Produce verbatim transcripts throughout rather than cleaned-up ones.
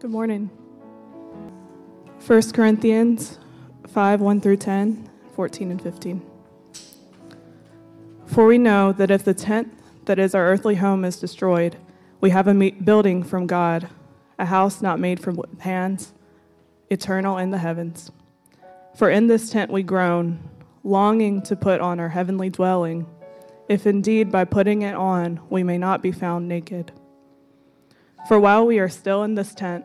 Good morning. First Corinthians five, one through ten, fourteen and fifteen. For we know that if the tent that is our earthly home is destroyed, we have a me- building from God, a house not made from hands, eternal in the heavens. For in this tent we groan, longing to put on our heavenly dwelling, if indeed by putting it on we may not be found naked. For while we are still in this tent,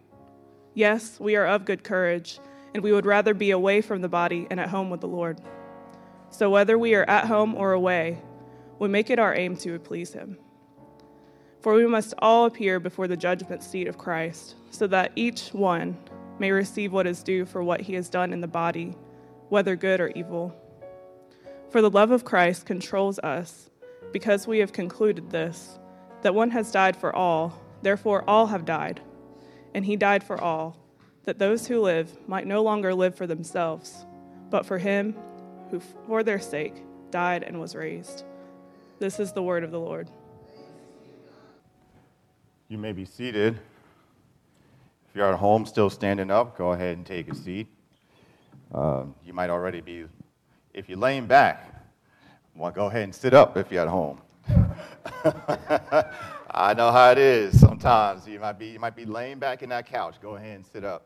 Yes, we are of good courage, and we would rather be away from the body and at home with the Lord. So whether we are at home or away, we make it our aim to please him. For we must all appear before the judgment seat of Christ, so that each one may receive what is due for what he has done in the body, whether good or evil. For the love of Christ controls us, because we have concluded this, that one has died for all, therefore all have died. And he died for all, that those who live might no longer live for themselves, but for him who for their sake died and was raised. This is the word of the Lord. You may be seated. If you're at home still standing up, go ahead and take a seat. Um, you might already be, if you're laying back, well, go ahead and sit up if you're at home. I know how it is sometimes. You might be you might be laying back in that couch. Go ahead and sit up.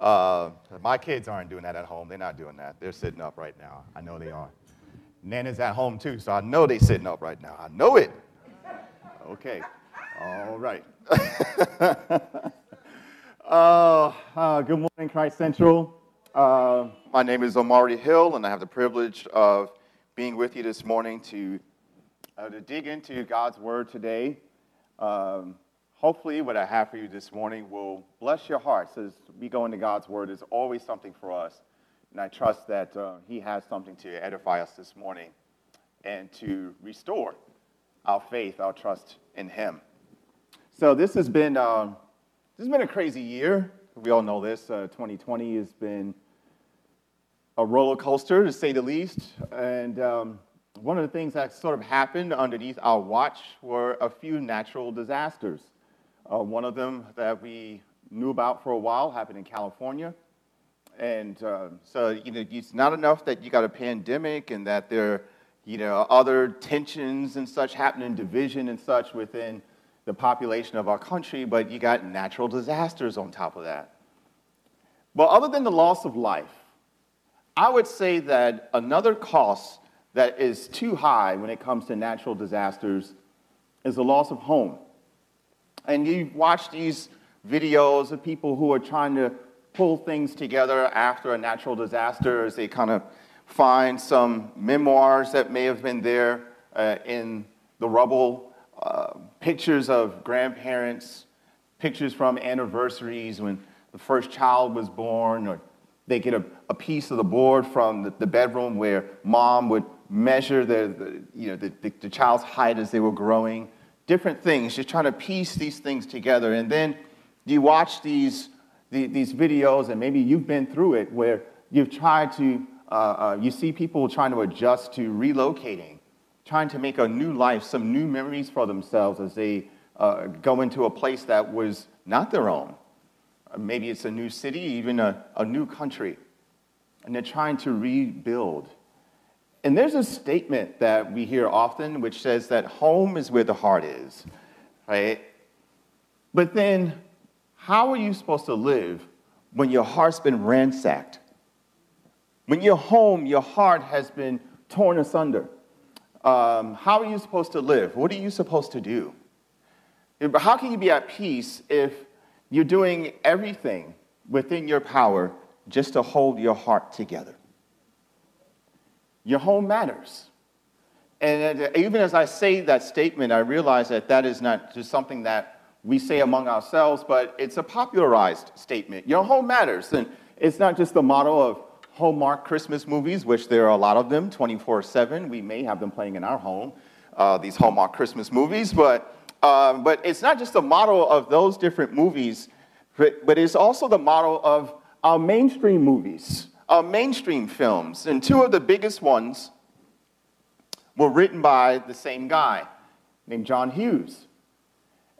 Uh, my kids aren't doing that at home. They're not doing that. They're sitting up right now. I know they are. Nana's at home too, so I know they're sitting up right now. I know it. Okay. All right. uh, uh, good morning, Christ Central. Uh, my name is Omari Hill, and I have the privilege of being with you this morning to, uh, to dig into God's Word today. Um, hopefully what I have for you this morning will bless your hearts as we go into God's Word. There's always something for us, and I trust that uh, he has something to edify us this morning and to restore our faith, our trust in him. So this has been um, this has been a crazy year. We all know this. Uh, twenty twenty has been a roller coaster, to say the least, and um, one of the things that sort of happened underneath our watch were a few natural disasters. Uh, one of them that we knew about for a while happened in California. And uh, so, you know, it's not enough that you got a pandemic and that there, you know, other tensions and such happening, division and such within the population of our country, but you got natural disasters on top of that. But other than the loss of life, I would say that another cost that is too high when it comes to natural disasters is the loss of home. And you watch these videos of people who are trying to pull things together after a natural disaster as they kind of find some memoirs that may have been there uh, in the rubble, uh, pictures of grandparents, pictures from anniversaries when the first child was born, or they get a, a piece of the board from the, the bedroom where mom would measure the, the you know the, the, the child's height as they were growing, different things, just trying to piece these things together. And then you watch these the, these videos, and maybe you've been through it, where you've tried to, uh, uh, you see people trying to adjust to relocating, trying to make a new life, some new memories for themselves as they uh, go into a place that was not their own. Maybe it's a new city, even a, a new country, and they're trying to rebuild. And there's a statement that we hear often which says that home is where the heart is, right? But then how are you supposed to live when your heart's been ransacked? When you're home, your heart has been torn asunder. Um, how are you supposed to live? What are you supposed to do? How can you be at peace if you're doing everything within your power just to hold your heart together? Your home matters. And even as I say that statement, I realize that that is not just something that we say among ourselves, but it's a popularized statement. Your home matters. And it's not just the model of Hallmark Christmas movies, which there are a lot of them, twenty-four seven. We may have them playing in our home, uh, these Hallmark Christmas movies. But, uh, but it's not just the model of those different movies, but, but it's also the model of our mainstream movies, our mainstream films. And two of the biggest ones were written by the same guy named John Hughes.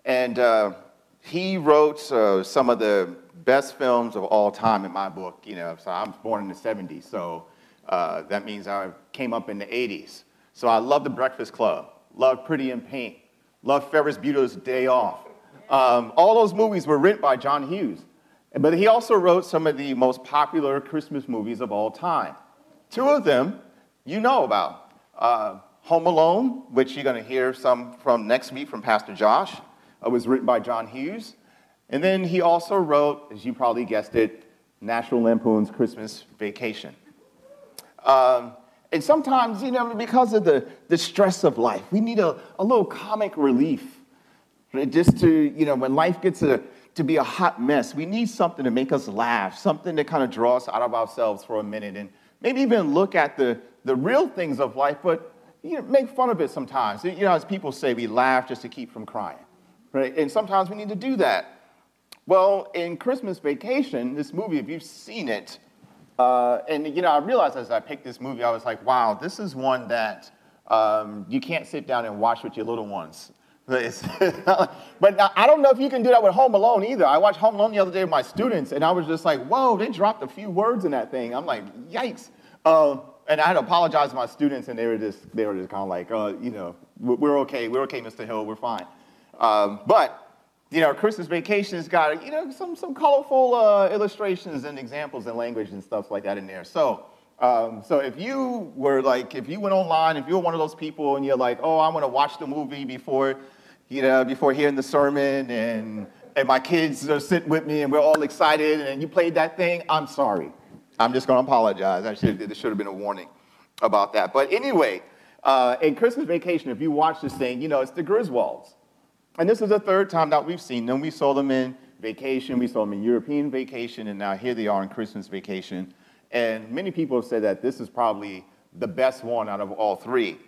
And uh, he wrote uh, some of the best films of all time in my book. You know, so I was born in the seventies, so uh, that means I came up in the eighties. So I love The Breakfast Club, love Pretty in Pink, love Ferris Bueller's Day Off. Um, all those movies were written by John Hughes. But he also wrote some of the most popular Christmas movies of all time. Two of them you know about. Uh, Home Alone, which you're going to hear some from next week from Pastor Josh. It was written by John Hughes. And then he also wrote, as you probably guessed it, National Lampoon's Christmas Vacation. Um, and sometimes, you know, because of the, the stress of life, we need a, a little comic relief. Just to, you know, when life gets a, to be a hot mess, we need something to make us laugh, something to kind of draw us out of ourselves for a minute and maybe even look at the, the real things of life, but you know, make fun of it sometimes. You know, as people say, we laugh just to keep from crying. Right? And sometimes we need to do that. Well, in Christmas Vacation, this movie, if you've seen it, uh, and you know, I realized as I picked this movie, I was like, wow, this is one that um, you can't sit down and watch with your little ones. But I don't know if you can do that with Home Alone either. I watched Home Alone the other day with my students, and I was just like, whoa, they dropped a few words in that thing. I'm like, yikes. Uh, and I had to apologize to my students, and they were just, they were just kind of like, uh, you know, we're okay. We're okay, Mister Hill. We're fine. Um, but, you know, Christmas Vacation has got, you know, some, some colorful uh, illustrations and examples and language and stuff like that in there. So, um, so if you were like, if you went online, if you were one of those people and you're like, oh, I want to watch the movie before, you know, before hearing the sermon and, and my kids are sitting with me and we're all excited and you played that thing, I'm sorry. I'm just going to apologize. I should, there should have been a warning about that. But anyway, uh, in Christmas Vacation, if you watch this thing, you know, it's the Griswolds. And this is the third time that we've seen them. We saw them in Vacation. We saw them in European Vacation. And now here they are in Christmas Vacation. And many people have said that this is probably the best one out of all three.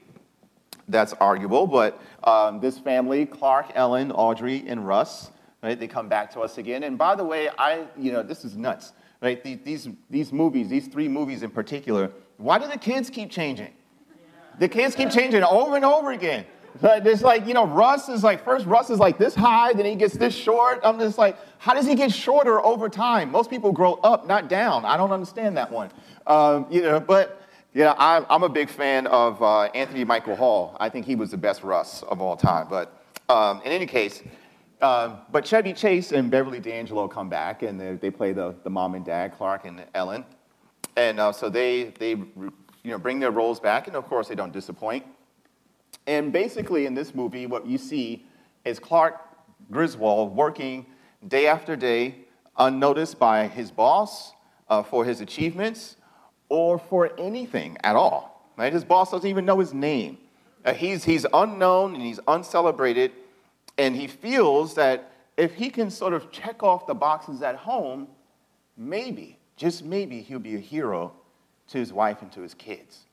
That's arguable. But um, this family, Clark, Ellen, Audrey, and Russ, right, they come back to us again. And by the way, I, you know, this is nuts. Right? These, these, these movies, these three movies in particular, why do the kids keep changing? Yeah. The kids keep changing over and over again. But it's like, you know, Russ is like, first Russ is like this high, then he gets this short. I'm just like, how does he get shorter over time? Most people grow up, not down. I don't understand that one. Um, you know, but, you know, I, I'm a big fan of uh, Anthony Michael Hall. I think he was the best Russ of all time. But um, in any case, um, but Chevy Chase and Beverly D'Angelo come back, and they, they play the, the mom and dad, Clark and Ellen. And uh, so they, they, you know, bring their roles back, and of course they don't disappoint. And basically in this movie, what you see is Clark Griswold working day after day, unnoticed by his boss uh, for his achievements or for anything at all. Right? His boss doesn't even know his name. Uh, he's, he's unknown and he's uncelebrated, and he feels that if he can sort of check off the boxes at home, maybe, just maybe, he'll be a hero to his wife and to his kids.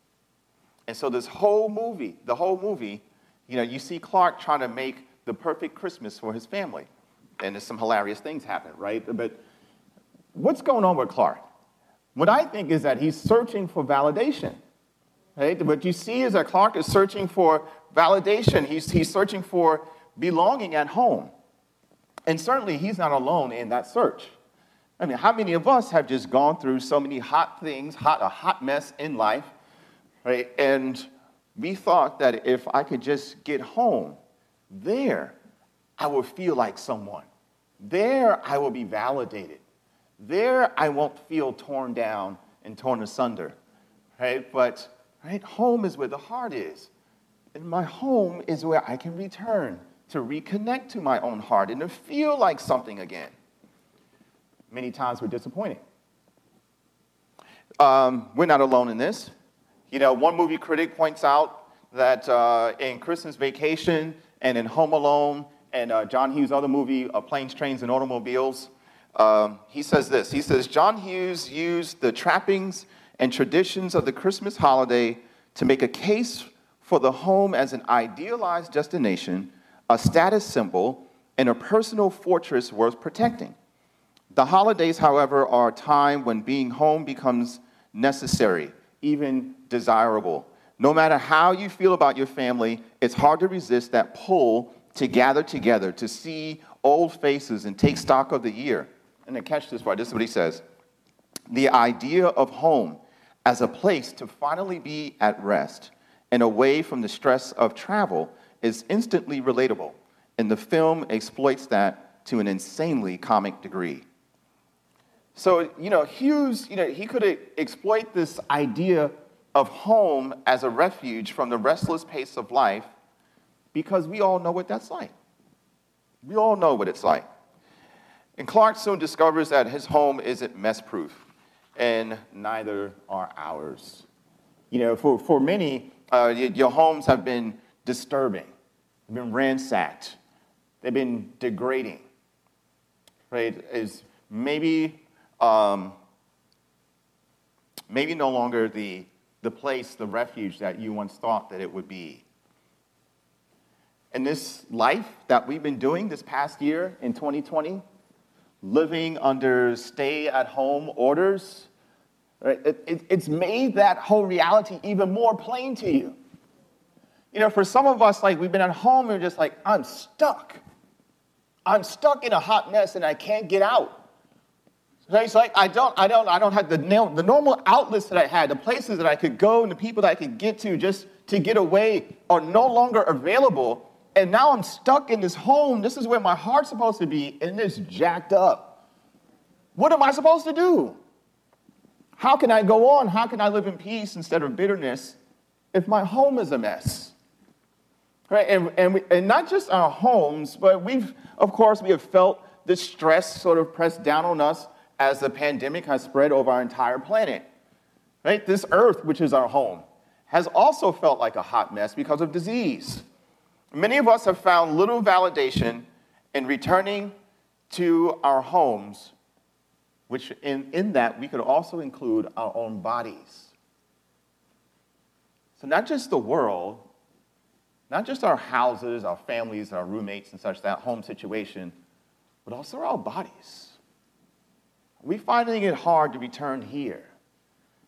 And so this whole movie, the whole movie, you know, you see Clark trying to make the perfect Christmas for his family. And there's some hilarious things happen, right? But what's going on with Clark? What I think is that he's searching for validation, right? What you see is that Clark is searching for validation. He's, he's searching for belonging at home. And certainly he's not alone in that search. I mean, how many of us have just gone through so many hot things, hot, a hot mess in life, right? And we thought that if I could just get home, there I will feel like someone. There I will be validated. There I won't feel torn down and torn asunder. Right? But right, home is where the heart is. And my home is where I can return to reconnect to my own heart and to feel like something again. Many times we're disappointed. Um, we're not alone in this. You know, one movie critic points out that uh, in Christmas Vacation and in Home Alone and uh, John Hughes' other movie, uh, Planes, Trains, and Automobiles, um, he says this. He says, John Hughes used the trappings and traditions of the Christmas holiday to make a case for the home as an idealized destination, a status symbol, and a personal fortress worth protecting. The holidays, however, are a time when being home becomes necessary, even desirable. No matter how you feel about your family, it's hard to resist that pull to gather together, to see old faces and take stock of the year. And then catch this part, this is what he says. The idea of home as a place to finally be at rest and away from the stress of travel is instantly relatable, and the film exploits that to an insanely comic degree. So, you know, Hughes, you know, he could exploit this idea of home as a refuge from the restless pace of life, because we all know what that's like. We all know what it's like. And Clark soon discovers that his home isn't mess-proof, and neither are ours. You know, for, for many, uh, your homes have been disturbing, they've been ransacked, they've been degrading, right? It's maybe, um, maybe no longer the, the place, the refuge that you once thought that it would be. And this life that we've been doing this past year in twenty twenty, living under stay-at-home orders, right, it, it, it's made that whole reality even more plain to you. You know, for some of us, like, we've been at home and we're just like, I'm stuck. I'm stuck in a hot mess and I can't get out. So it's like, I don't, I don't, I don't have the, the normal outlets that I had, the places that I could go and the people that I could get to just to get away are no longer available. And now I'm stuck in this home. This is where my heart's supposed to be, and it's jacked up. What am I supposed to do? How can I go on? How can I live in peace instead of bitterness if my home is a mess? Right? And, and, we, and not just our homes, but we've, of course, we have felt the stress sort of pressed down on us as the pandemic has spread over our entire planet. Right? This earth, which is our home, has also felt like a hot mess because of disease. Many of us have found little validation in returning to our homes, which in, in that we could also include our own bodies. So not just the world, not just our houses, our families, our roommates and such, that home situation, but also our bodies. We're finding it hard to return here,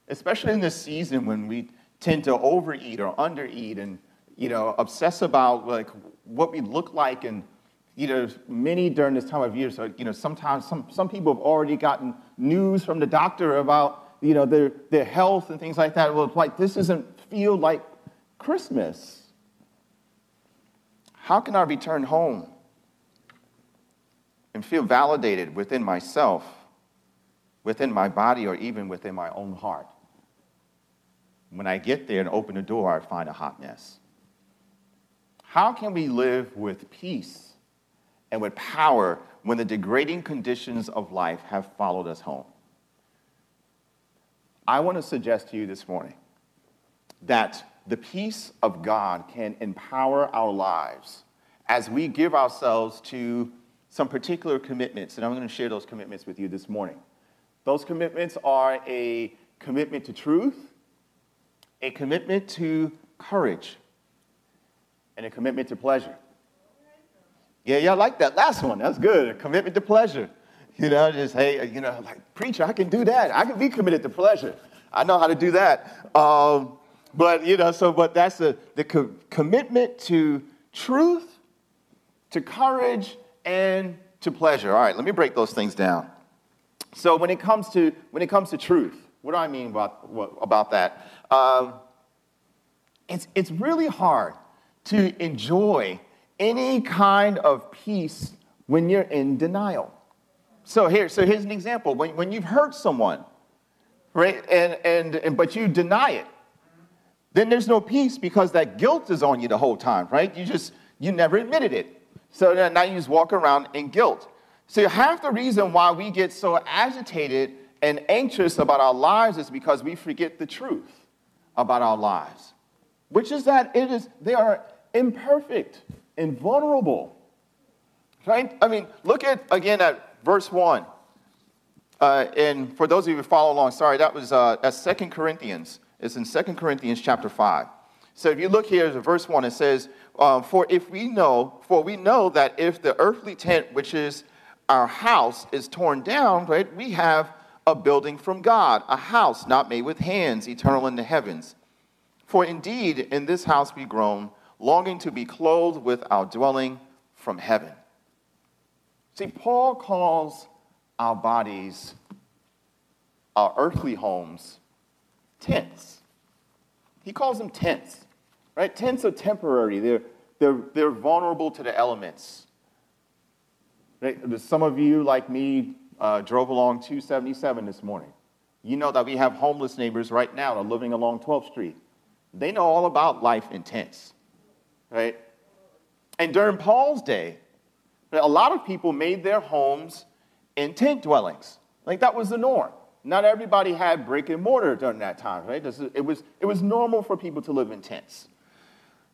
especially in this season when we tend to overeat or undereat and, you know, obsess about like what we look like. And, you know, many during this time of year, so, you know, sometimes some, some people have already gotten news from the doctor about, you know, their, their health and things like that. Well, it's like, this doesn't feel like Christmas. How can I return home and feel validated within myself, within my body, or even within my own heart? When I get there and open the door, I find a hot mess. How can we live with peace and with power when the degrading conditions of life have followed us home? I want to suggest to you this morning that the peace of God can empower our lives as we give ourselves to some particular commitments, and I'm going to share those commitments with you this morning. Those commitments are a commitment to truth, a commitment to courage, and a commitment to pleasure. Yeah, yeah, I like that last one. That's good. A commitment to pleasure. You know, just, hey, you know, like, preacher, I can do that. I can be committed to pleasure. I know how to do that. Um, but, you know, so, but that's a, the co- commitment to truth, to courage, and to pleasure. All right, let me break those things down. So when it comes to, when it comes to truth, what do I mean about, what, about that? Um, it's, it's really hard to enjoy any kind of peace when you're in denial. So here, so here's an example. When, when you've hurt someone, right, and, and, and but you deny it, then there's no peace because that guilt is on you the whole time, right? You just, you never admitted it. So now you just walk around in guilt. So half the reason why we get so agitated and anxious about our lives is because we forget the truth about our lives, which is that it is, they are imperfect and vulnerable. Right? I mean, look at, again, at verse one. Uh, and for those of you who follow along, sorry, that was uh, that's Second Corinthians. It's in Second Corinthians chapter five. So if you look here at verse one, it says, uh, for if we know, for we know that if the earthly tent, which is our house, is torn down, right, we have a building from God, a house not made with hands, eternal in the heavens. For indeed, in this house we groan, longing to be clothed with our dwelling from heaven. See, Paul calls our bodies, our earthly homes, tents. He calls them tents, right? Tents are temporary. They're, they're, they're vulnerable to the elements. Right? Some of you, like me, uh, drove along two seventy-seven this morning. You know that we have homeless neighbors right now that are living along twelfth street. They know all about life in tents, right? And during Paul's day, a lot of people made their homes in tent dwellings. Like, that was the norm. Not everybody had brick and mortar during that time, right? This is, it was, it was normal for people to live in tents.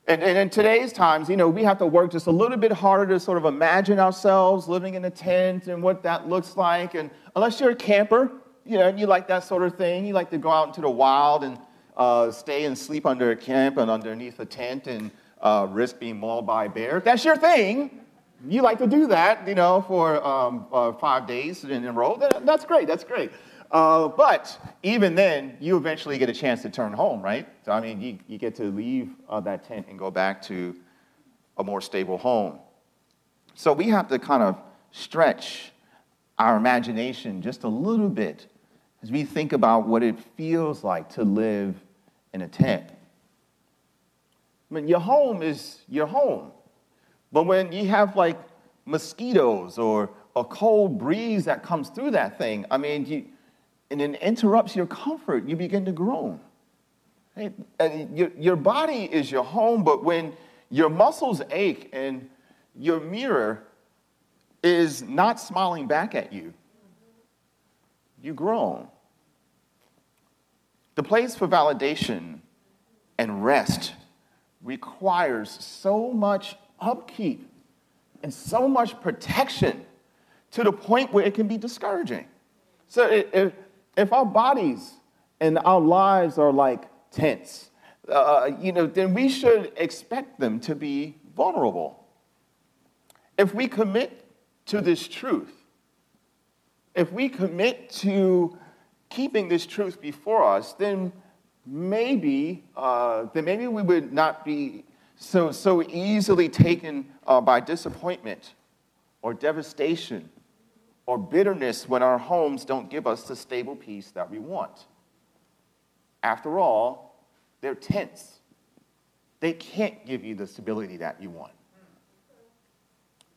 And, and in today's times, you know, we have to work just a little bit harder to sort of imagine ourselves living in a tent and what that looks like. And unless you're a camper, you know, and you like that sort of thing, you like to go out into the wild and uh, stay and sleep under a camp and underneath a tent and uh, risk being mauled by a bear. That's your thing. You like to do that, you know, for um, uh, five days and enroll. That's great. That's great. Uh, but even then, you eventually get a chance to turn home, right? So, I mean, you, you get to leave uh, that tent and go back to a more stable home. So we have to kind of stretch our imagination just a little bit as we think about what it feels like to live in a tent. I mean, your home is your home. But when you have, like, mosquitoes or a cold breeze that comes through that thing, I mean, you, and it interrupts your comfort, you begin to groan. Right? And your, your body is your home, but when your muscles ache and your mirror is not smiling back at you, you groan. The place for validation and rest requires so much upkeep and so much protection to the point where it can be discouraging. So if, if our bodies and our lives are like tents, uh, you know, then we should expect them to be vulnerable. If we commit to this truth, if we commit to keeping this truth before us, then maybe, uh, then maybe we would not be So, so easily taken uh, by disappointment or devastation or bitterness when our homes don't give us the stable peace that we want. After all, they're tents. They can't give you the stability that you want.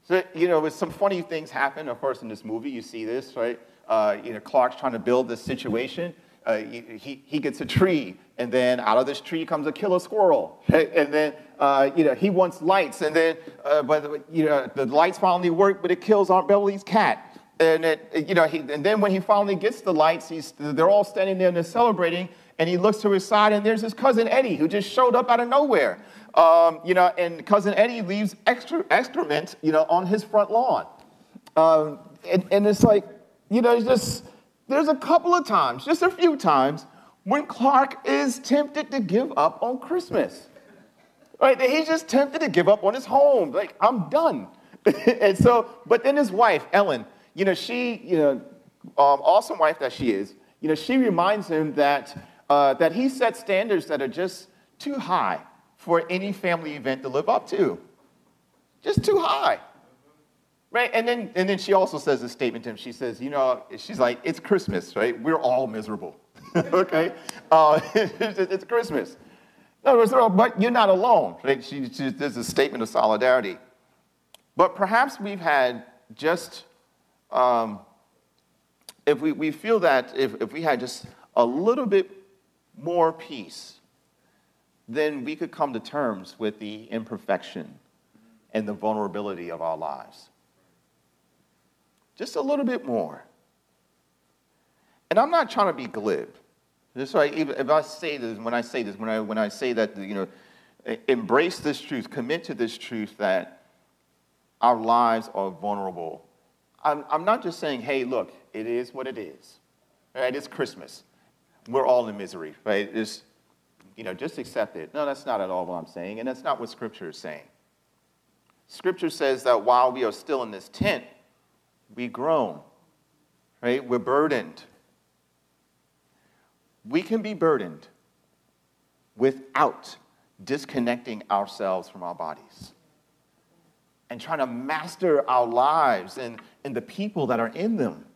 So, you know, with some funny things happen, of course, in this movie, you see this, right? Uh, you know, Clark's trying to build this situation. Uh, he, he gets a tree, and then out of this tree comes a killer squirrel. And then, uh, you know, he wants lights, and then, uh, but, you know, the lights finally work, but it kills Aunt Beverly's cat. And, it, you know, he, and then when he finally gets the lights, he's, they're all standing there and they're celebrating, and he looks to his side, and there's his cousin Eddie, who just showed up out of nowhere. Um, you know, and cousin Eddie leaves extra, excrement, you know, on his front lawn. Um, and, and it's like, you know, it's just... There's a couple of times, just a few times, when Clark is tempted to give up on Christmas. Right? He's just tempted to give up on his home. Like, I'm done. And so, but then his wife, Ellen, you know, she, you know, um, awesome wife that she is, you know, she reminds him that, uh, that he set standards that are just too high for any family event to live up to. Just too high. Right, and then and then she also says this statement to him. She says, you know, she's like, it's Christmas, right? We're all miserable, okay? Uh, it's Christmas. In other words, but you're not alone. Right? She, she, there's a statement of solidarity. But perhaps we've had just, um, if we, we feel that if, if we had just a little bit more peace, then we could come to terms with the imperfection and the vulnerability of our lives. Just a little bit more. And I'm not trying to be glib. That's why if I say this, when I say this, when I when I say that, you know, embrace this truth, commit to this truth that our lives are vulnerable. I'm, I'm not just saying, hey, look, it is what it is. Right? It's Christmas. We're all in misery, right? It's, you know, just accept it. No, that's not at all what I'm saying, and that's not what Scripture is saying. Scripture says that while we are still in this tent, we groan, right? We're burdened. We can be burdened without disconnecting ourselves from our bodies and trying to master our lives and, and the people that are in them.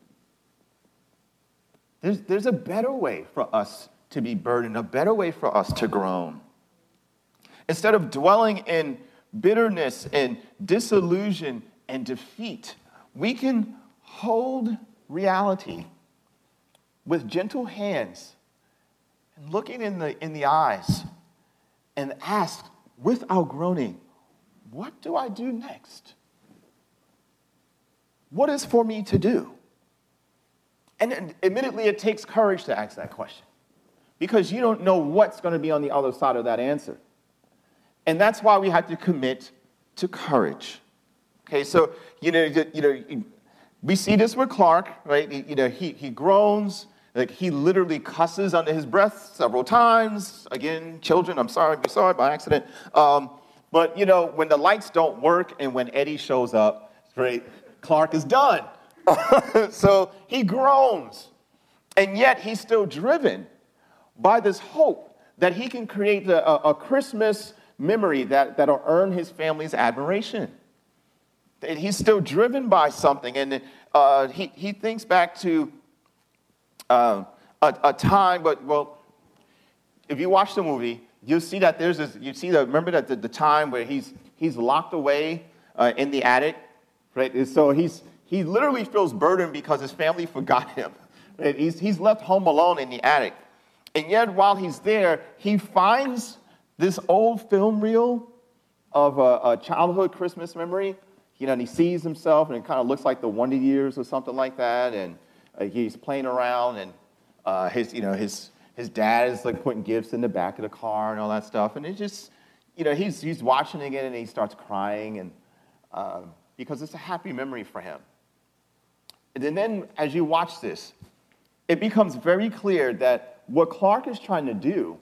There's, there's a better way for us to be burdened, a better way for us to groan. Instead of dwelling in bitterness and disillusion and defeat, we can hold reality with gentle hands and looking in the, in the eyes and ask with our groaning, what do I do next? What is for me to do? And admittedly, it takes courage to ask that question because you don't know what's going to be on the other side of that answer. And that's why we have to commit to courage. Okay, so, you know, you know, we see this with Clark, right? You know, he, he groans, like he literally cusses under his breath several times. Again, children, I'm sorry if you saw it by accident. Um, but, you know, when the lights don't work and when Eddie shows up, right, Clark is done. So he groans, and yet he's still driven by this hope that he can create a, a Christmas memory that, that'll earn his family's admiration. And he's still driven by something, and uh, he, he thinks back to uh, a, a time, but, well, if you watch the movie, you'll see that there's this, you see, the, remember that the, the time where he's he's locked away uh, in the attic, right? And so he's He literally feels burdened because his family forgot him. Right? He's, he's left home alone in the attic. And yet, while he's there, he finds this old film reel of a, a childhood Christmas memory. You know, and he sees himself, and it kind of looks like the Wonder Years or something like that. And uh, he's playing around, and uh, his, you know, his his dad is like putting gifts in the back of the car and all that stuff. And it just, you know, he's he's watching again, and he starts crying, and uh, because it's a happy memory for him. And then as you watch this, it becomes very clear that what Clark is trying to do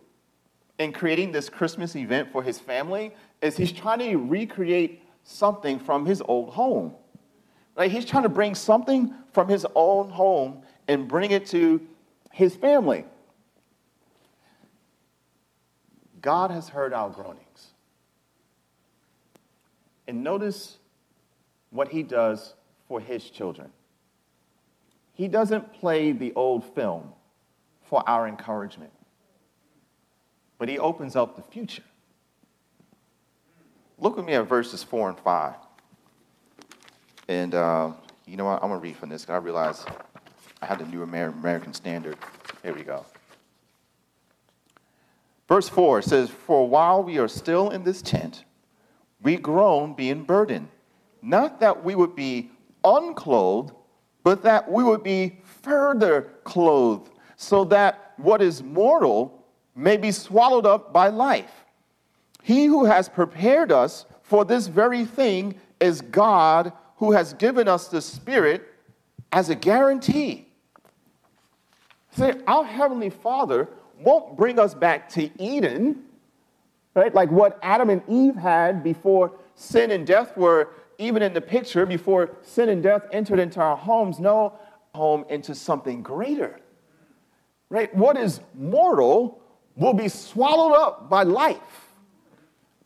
in creating this Christmas event for his family is he's trying to recreate something from his old home. Like he's trying to bring something from his own home and bring it to his family. God has heard our groanings. And notice what he does for his children. He doesn't play the old film for our encouragement, but he opens up the future. Look with me at verses four and five. And uh, you know what? I'm going to read from this because I realize I had the New American Standard. Here we go. Verse four says, "For while we are still in this tent, we groan being burdened, not that we would be unclothed, but that we would be further clothed, so that what is mortal may be swallowed up by life. He who has prepared us for this very thing is God, who has given us the Spirit as a guarantee." See, our Heavenly Father won't bring us back to Eden, right? Like what Adam and Eve had before sin and death were even in the picture, before sin and death entered into our homes, no, home into something greater. Right? What is mortal will be swallowed up by life.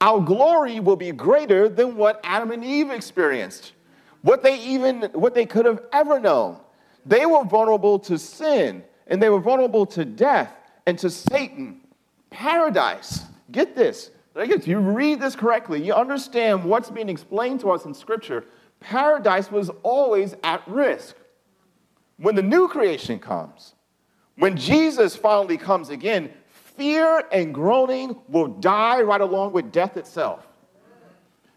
Our glory will be greater than what Adam and Eve experienced, what they even, what they could have ever known. They were vulnerable to sin, and they were vulnerable to death and to Satan. Paradise, get this. If you read this correctly, you understand what's being explained to us in Scripture. Paradise was always at risk. When the new creation comes, when Jesus finally comes again, fear and groaning will die right along with death itself.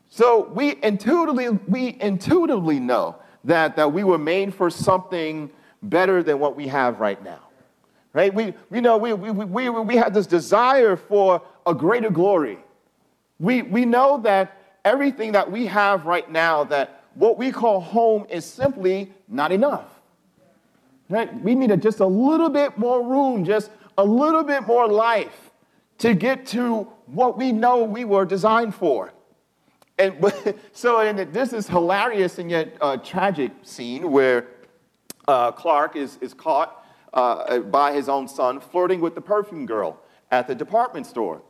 So we intuitively, we intuitively know that, that we were made for something better than what we have right now. Right? We, you know, we, we, we, we had this desire for a greater glory. We, we know that everything that we have right now, that what we call home is simply not enough. Right? We need a, just a little bit more room, just a little bit more life to get to what we know we were designed for. And but, so and this is hilarious and yet uh, tragic scene where uh, Clark is, is caught uh, by his own son flirting with the perfume girl at the department store.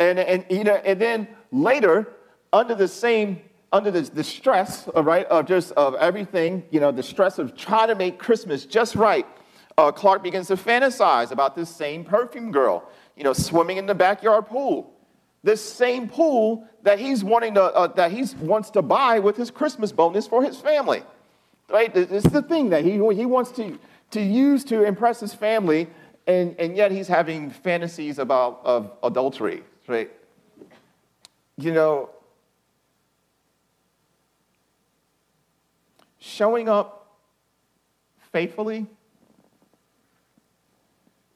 And and you know, and then later, under the same under the, the stress, right, of just of everything, you know, the stress of trying to make Christmas just right, uh, Clark begins to fantasize about this same perfume girl, you know, swimming in the backyard pool, this same pool that he's wanting to uh, that he wants to buy with his Christmas bonus for his family, right? It's the thing that he he wants to to use to impress his family, and and yet he's having fantasies about of adultery. Right, you know, showing up faithfully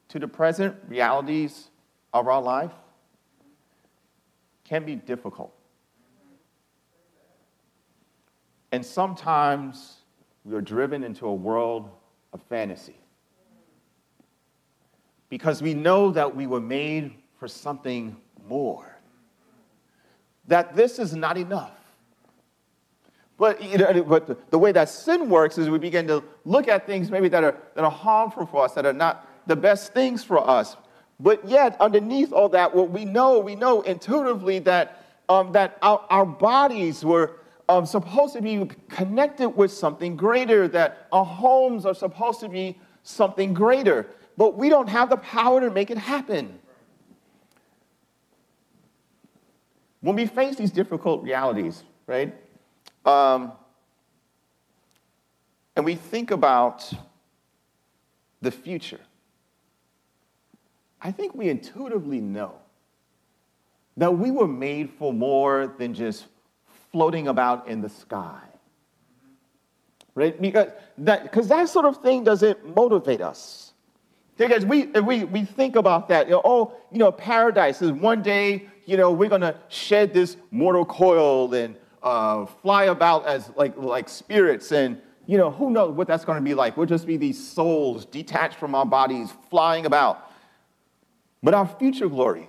to the present realities of our life can be difficult. And sometimes we are driven into a world of fantasy because we know that we were made for something more, that this is not enough. But, you know, but the, the way that sin works is we begin to look at things maybe that are, that are harmful for us, that are not the best things for us. But yet, underneath all that, what we know, we know intuitively that, um, that our, our bodies were um, supposed to be connected with something greater, that our homes are supposed to be something greater. But we don't have the power to make it happen. When we face these difficult realities, right, um, and we think about the future, I think we intuitively know that we were made for more than just floating about in the sky, right? Because that, 'cause that sort of thing doesn't motivate us. Because we, we, we think about that, you know, oh, you know, paradise is one day, you know, we're going to shed this mortal coil and uh, fly about as like like spirits. And, you know, who knows what that's going to be like. We'll just be these souls detached from our bodies flying about. But our future glory,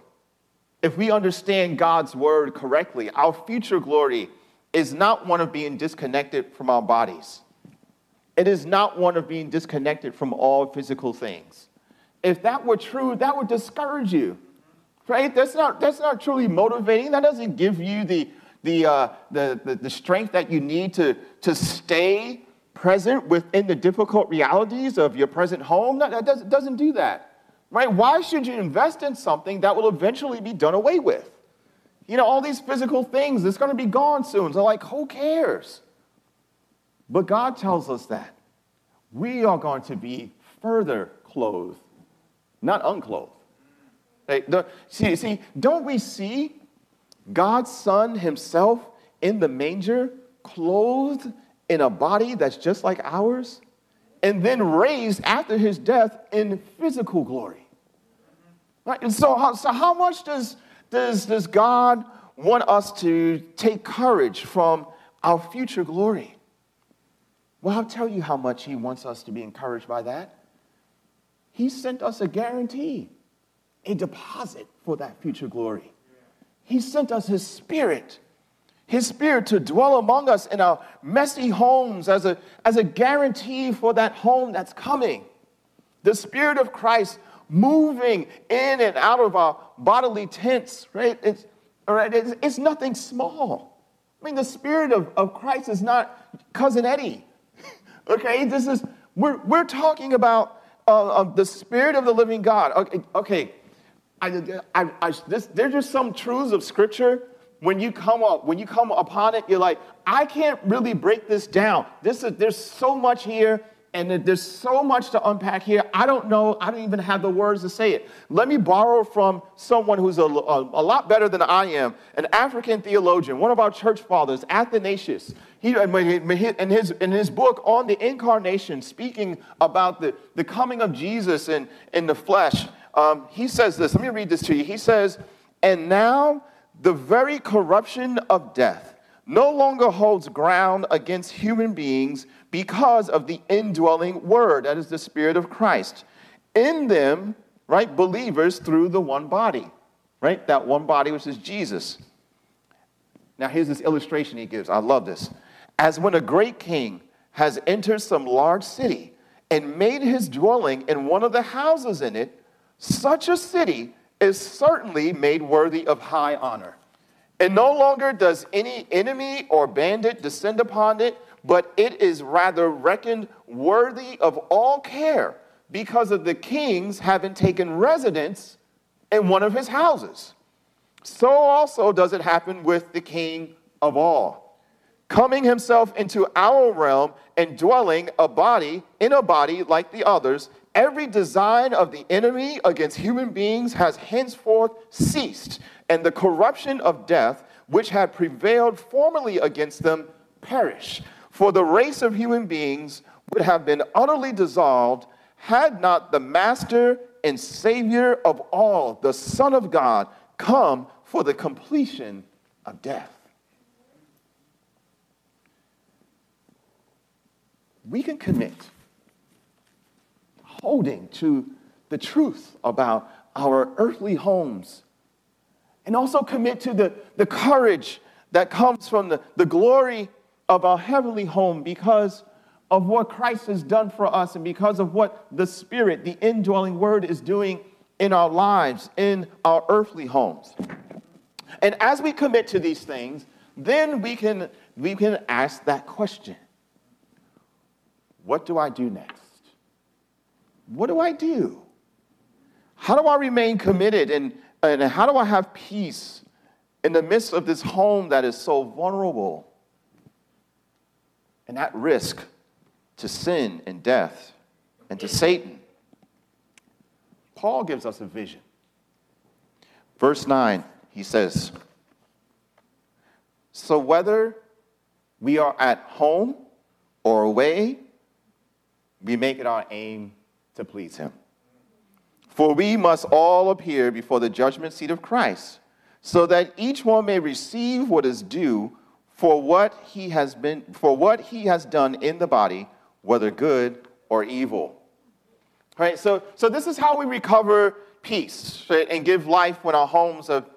if we understand God's word correctly, our future glory is not one of being disconnected from our bodies. It is not one of being disconnected from all physical things. If that were true, that would discourage you, right? That's not that's not truly motivating. That doesn't give you the the uh, the, the the strength that you need to to stay present within the difficult realities of your present home. That, that doesn't doesn't do that, right? Why should you invest in something that will eventually be done away with? You know, all these physical things, it's going to be gone soon. So, like, who cares? But God tells us that we are going to be further clothed, not unclothed. See, see, don't we see God's Son himself in the manger, clothed in a body that's just like ours, and then raised after his death in physical glory? Right? And so how, so how much does, does, does God want us to take courage from our future glory? Well, I'll tell you how much he wants us to be encouraged by that. He sent us a guarantee, a deposit for that future glory. He sent us his spirit, his spirit to dwell among us in our messy homes as a, as a guarantee for that home that's coming. The spirit of Christ moving in and out of our bodily tents, right? It's, all right, it's, it's nothing small. I mean, the spirit of, of Christ is not Cousin Eddie. Okay, this is, we're, we're talking about uh, the Spirit of the living God. Okay, okay. I, I, I, this, there's just some truths of Scripture. When you come up, when you come upon it, you're like, I can't really break this down. This is, there's so much here, and there's so much to unpack here. I don't know. I don't even have the words to say it. Let me borrow from someone who's a, a, a lot better than I am, an African theologian, one of our church fathers, Athanasius. He, in his, in his book on the incarnation, speaking about the, the coming of Jesus in, in the flesh, um, he says this. Let me read this to you. He says, "And now The very corruption of death no longer holds ground against human beings because of the indwelling word, that is the Spirit of Christ. In them, right, believers through the one body, right? That one body which is Jesus. Now here's this illustration he gives. I love this. As when a great king has entered some large city and made his dwelling in one of the houses in it, such a city is certainly made worthy of high honor. And no longer does any enemy or bandit descend upon it, but it is rather reckoned worthy of all care because of the king's having taken residence in one of his houses. So also does it happen with the King of all, coming himself into our realm and dwelling a body in a body like the others. Every design of the enemy against human beings has henceforth ceased, and the corruption of death, which had prevailed formerly against them, perish. For the race of human beings would have been utterly dissolved had not the Master and Savior of all, the Son of God, come for the completion of death. We can commit holding to the truth about our earthly homes, and also commit to the, the courage that comes from the, the glory of our heavenly home because of what Christ has done for us and because of what the Spirit, the indwelling Word, is doing in our lives, in our earthly homes. And as we commit to these things, then we can, we can ask that question. What do I do next? What do I do? How do I remain committed, and, and how do I have peace in the midst of this home that is so vulnerable and at risk to sin and death and to Satan? Paul gives us a vision. Verse nine, he says, so whether we are at home or away, we make it our aim to please him. For we must all appear before the judgment seat of Christ, so that each one may receive what is due for what he has been, for what he has done in the body, whether good or evil. All right, so, so this is how we recover peace, right, and give life when our homes have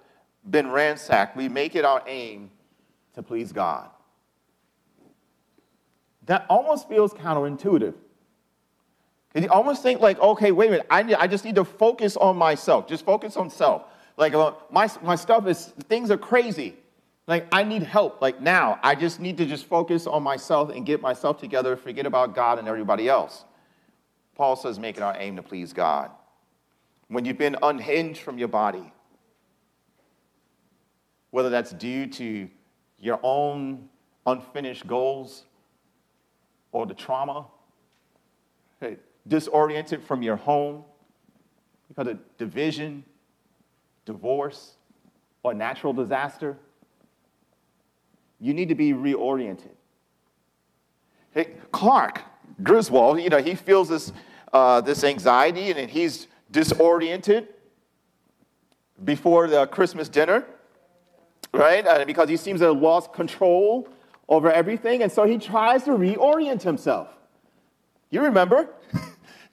been ransacked. We make it our aim to please God. That almost feels counterintuitive. You almost think like, okay, wait a minute, I, need, I just need to focus on myself. Just focus on self. Like, uh, my, my stuff is, things are crazy. Like, I need help. Like, now, I just need to just focus on myself and get myself together, forget about God and everybody else. Paul says, make it our aim to please God. When you've been unhinged from your body, whether that's due to your own unfinished goals or the trauma, okay, disoriented from your home because of division, divorce, or natural disaster, you need to be reoriented. Hey, Clark Griswold, you know, he feels this, uh, this anxiety, and he's disoriented before the Christmas dinner, right? Uh, because he seems to have lost control over everything, and so he tries to reorient himself. You remember?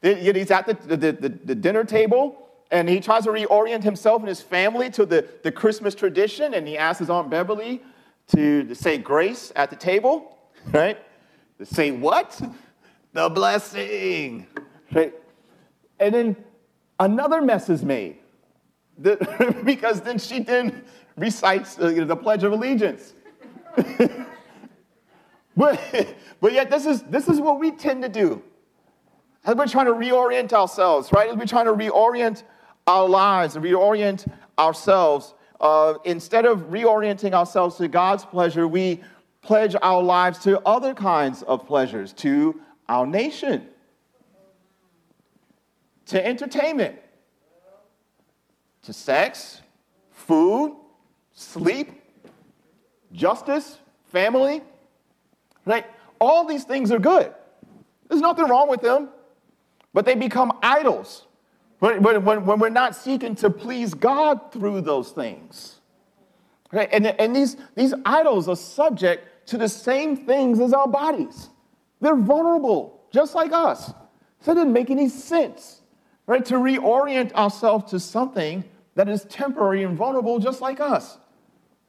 He's at the, the, the, the dinner table, and he tries to reorient himself and his family to the, the Christmas tradition, and he asks his Aunt Beverly to, to say grace at the table, right? To say what? The blessing, right? And then another mess is made the, because then she then recites uh, you know, the Pledge of Allegiance. but, but yet this is, this is what we tend to do. As we're trying to reorient ourselves, right? As we're trying to reorient our lives and reorient ourselves, uh, instead of reorienting ourselves to God's pleasure, we pledge our lives to other kinds of pleasures, to our nation, to entertainment, to sex, food, sleep, justice, family, right? All these things are good. There's nothing wrong with them, but they become idols when, when, when we're not seeking to please God through those things. Okay? And, and these, these idols are subject to the same things as our bodies. They're vulnerable, just like us. So it didn't make any sense, right, to reorient ourselves to something that is temporary and vulnerable, just like us.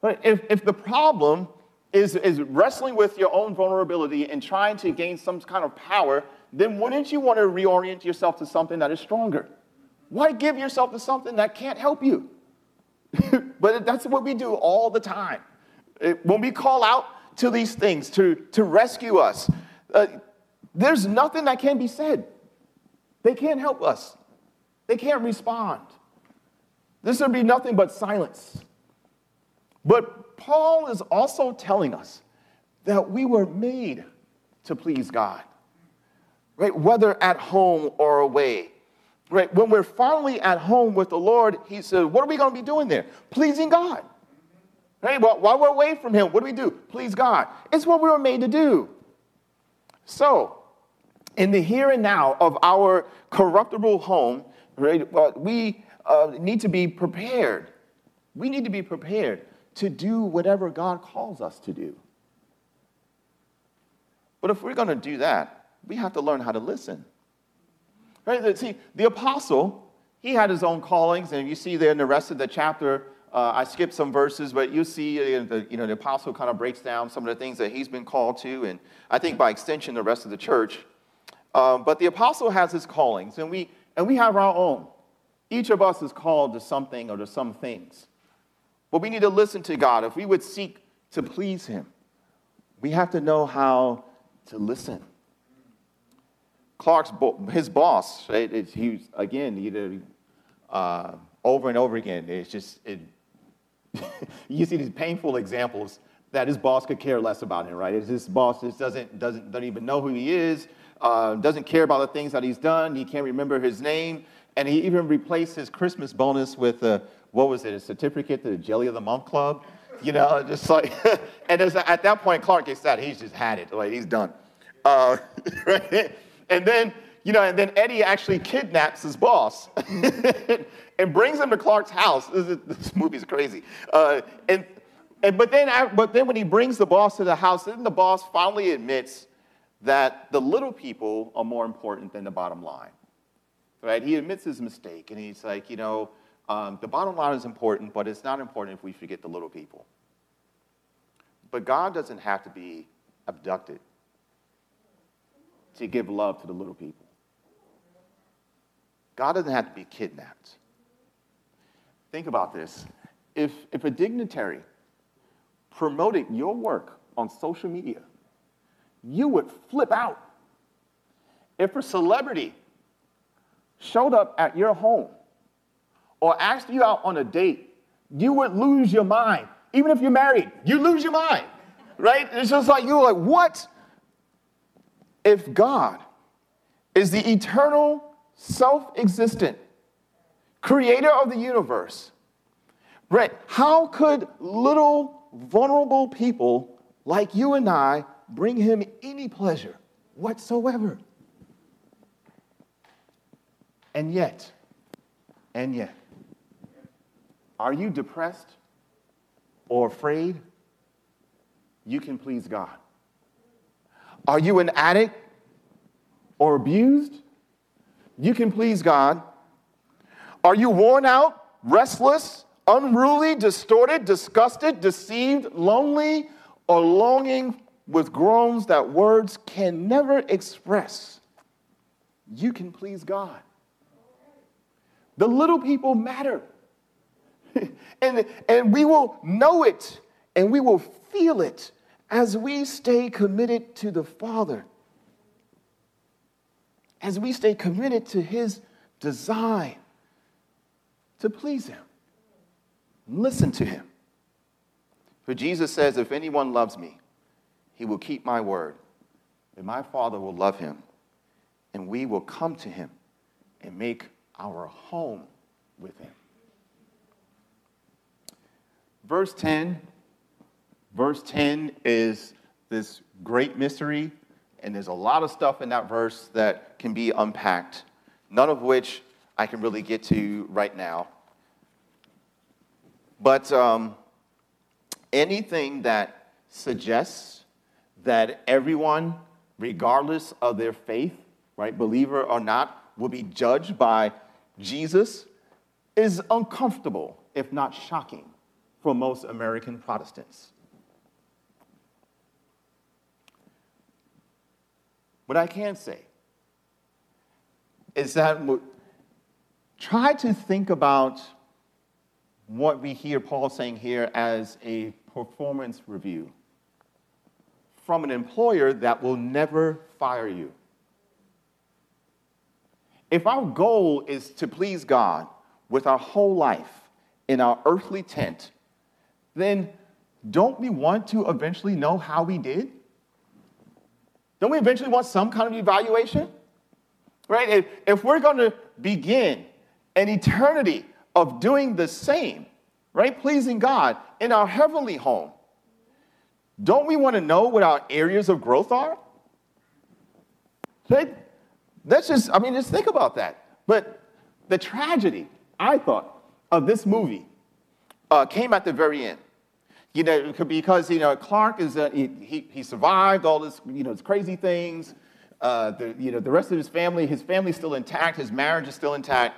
Right? If, if the problem is, is wrestling with your own vulnerability and trying to gain some kind of power, then wouldn't you want to reorient yourself to something that is stronger? Why give yourself to something that can't help you? But that's what we do all the time. It, when we call out to these things to, to rescue us, uh, there's nothing that can be said. They can't help us. They can't respond. This would be nothing but silence. But Paul is also telling us that we were made to please God, right? Whether at home or away, right? When we're finally at home with the Lord, he says, what are we going to be doing there? Pleasing God, right? Well, while we're away from him, what do we do? Please God. It's what we were made to do. So in the here and now of our corruptible home, right, well, we Uh, need to be prepared. We need to be prepared to do whatever God calls us to do. But if we're going to do that, we have to learn how to listen. Right? See, the apostle, he had his own callings, and you see there in the rest of the chapter, uh, I skipped some verses, but you see, uh, the, you know, the apostle kind of breaks down some of the things that he's been called to, and I think by extension, the rest of the church. Uh, but the apostle has his callings, and we and we have our own. Each of us is called to something or to some things. But we need to listen to God. If we would seek to please him, we have to know how to listen. Clark's, his boss, right, it, he, again, he, uh, over and over again, it's just, it, you see these painful examples that his boss could care less about him, right? It's his boss just doesn't, doesn't, doesn't even know who he is, uh, doesn't care about the things that he's done, he can't remember his name. And he even replaced his Christmas bonus with a, what was it, a certificate to the Jelly of the Month Club? You know, just like, and at that point, Clark gets that. He's just had it. Like, he's done. Uh, right? And then, you know, and then Eddie actually kidnaps his boss and brings him to Clark's house. This, is, this movie's crazy. Uh, and and but then, but then when he brings the boss to the house, then the boss finally admits that the little people are more important than the bottom line. Right? He admits his mistake, and he's like, you know, um, the bottom line is important, but it's not important if we forget the little people. But God doesn't have to be abducted to give love to the little people. God doesn't have to be kidnapped. Think about this. If, if a dignitary promoted your work on social media, you would flip out. If a celebrity showed up at your home or asked you out on a date, you would lose your mind. Even if you're married, you lose your mind, right? It's just like, you're like, what? If God is the eternal, self-existent creator of the universe, right, how could little, vulnerable people like you and I bring him any pleasure whatsoever? And yet, and yet, are you depressed or afraid? You can please God. Are you an addict or abused? You can please God. Are you worn out, restless, unruly, distorted, disgusted, deceived, lonely, or longing with groans that words can never express? You can please God. The little people matter. and, and we will know it, and we will feel it as we stay committed to the Father, as we stay committed to his design to please him, listen to him. For Jesus says, if anyone loves me, he will keep my word, and my Father will love him, and we will come to him and make our home with him. Verse ten. Verse ten is this great mystery, and there's a lot of stuff in that verse that can be unpacked, none of which I can really get to right now. But um, anything that suggests that everyone, regardless of their faith, right, believer or not, will be judged by Jesus is uncomfortable, if not shocking, for most American Protestants. What I can say is that try to think about what we hear Paul saying here as a performance review from an employer that will never fire you. If our goal is to please God with our whole life in our earthly tent, then don't we want to eventually know how we did? Don't we eventually want some kind of evaluation? Right? If, if we're going to begin an eternity of doing the same, right, pleasing God in our heavenly home, don't we want to know what our areas of growth are? That's just, I mean, just think about that. But the tragedy, I thought, of this movie uh, came at the very end. You know, because, you know, Clark is, a, he, he survived all this, you know, his crazy things. Uh, the, you know, the rest of his family, his family's still intact. His marriage is still intact.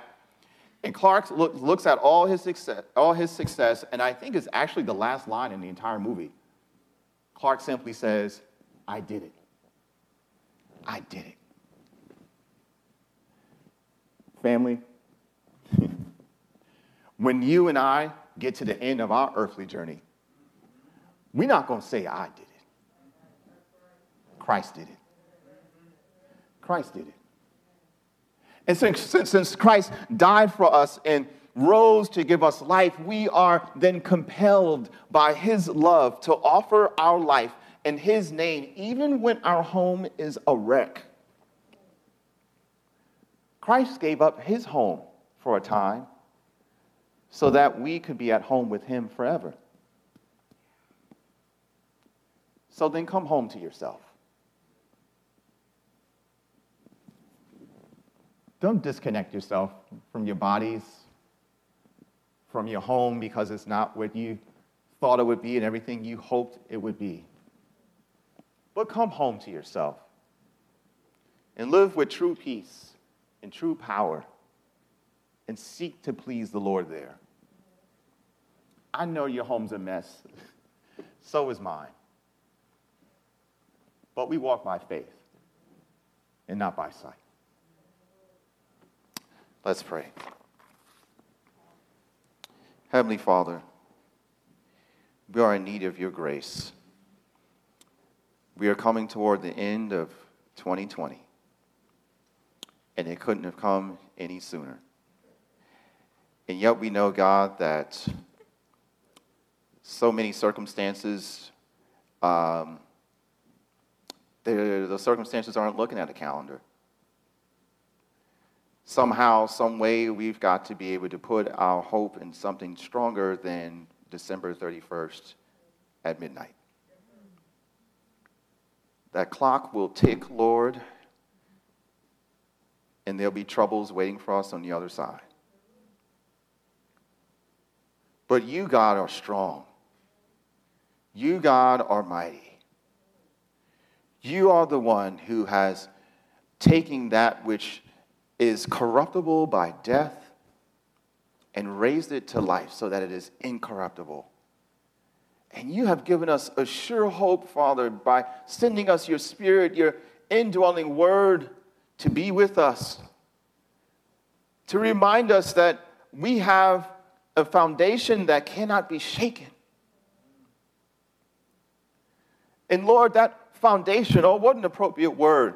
And Clark look, looks at all his success, all his success, and I think it's actually the last line in the entire movie. Clark simply says, "I did it. I did it." Family, when you and I get to the end of our earthly journey, we're not going to say, "I did it." Christ did it. Christ did it. And since, since Christ died for us and rose to give us life, we are then compelled by his love to offer our life in his name, even when our home is a wreck. Christ gave up his home for a time so that we could be at home with him forever. So then come home to yourself. Don't disconnect yourself from your bodies, from your home, because it's not what you thought it would be and everything you hoped it would be. But come home to yourself and live with true peace and true power and seek to please the Lord there. I know your home's a mess. So is mine. But we walk by faith and not by sight. Let's pray. Heavenly Father, we are in need of your grace. We are coming toward the end of twenty twenty, and it couldn't have come any sooner. And yet we know, God, that so many circumstances, um, the circumstances aren't looking at a calendar. Somehow, some way, we've got to be able to put our hope in something stronger than December thirty-first at midnight. That clock will tick, Lord, and there'll be troubles waiting for us on the other side. But you, God, are strong. You, God, are mighty. You are the one who has taken that which is corruptible by death and raised it to life so that it is incorruptible. And you have given us a sure hope, Father, by sending us your Spirit, your indwelling word to be with us, to remind us that we have a foundation that cannot be shaken. And Lord, that foundation, oh, what an appropriate word.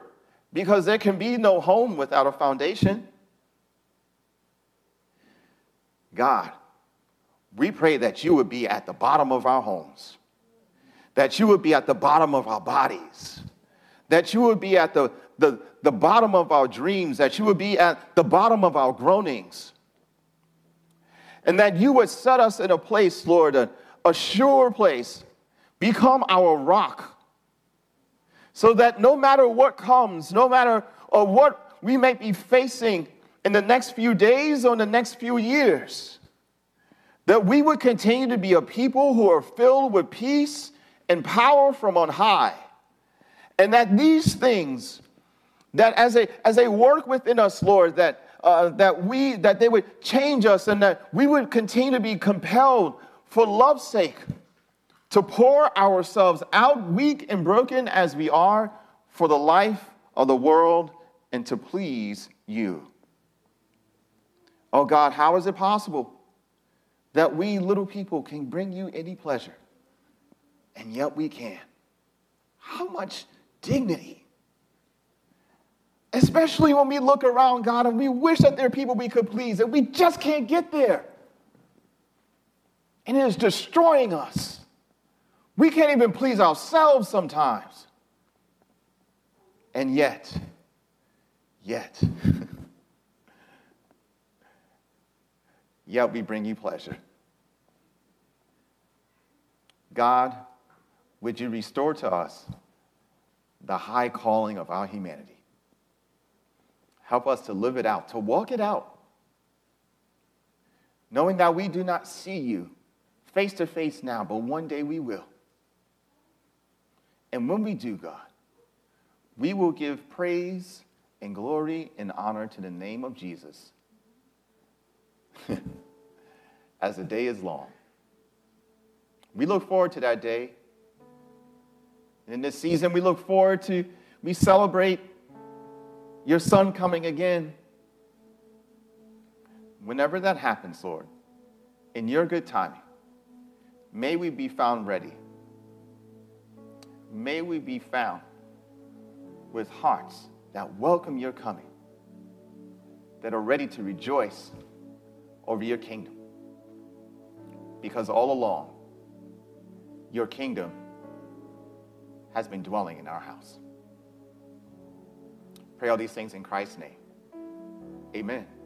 Because there can be no home without a foundation. God, we pray that you would be at the bottom of our homes, that you would be at the bottom of our bodies, that you would be at the, the, the bottom of our dreams, that you would be at the bottom of our groanings, and that you would set us in a place, Lord, a, a sure place, become our rock, so that no matter what comes, no matter or what we may be facing in the next few days or in the next few years, that we would continue to be a people who are filled with peace and power from on high, and that these things, that as they, as they work within us, Lord, that uh, that we that they would change us, and that we would continue to be compelled for love's sake to pour ourselves out, weak and broken as we are, for the life of the world and to please you. Oh God, how is it possible that we little people can bring you any pleasure, and yet we can? How much dignity? Especially when we look around, God, and we wish that there are people we could please, and we just can't get there. And it is destroying us. We can't even please ourselves sometimes. And yet, yet, yet we bring you pleasure. God, would you restore to us the high calling of our humanity? Help us to live it out, to walk it out, knowing that we do not see you face to face now, but one day we will. And when we do, God, we will give praise and glory and honor to the name of Jesus as the day is long. We look forward to that day. And in this season, we look forward to, we celebrate your son coming again. Whenever that happens, Lord, in your good timing, may we be found ready. May we be found with hearts that welcome your coming, that are ready to rejoice over your kingdom. Because all along, your kingdom has been dwelling in our house. Pray all these things in Christ's name. Amen.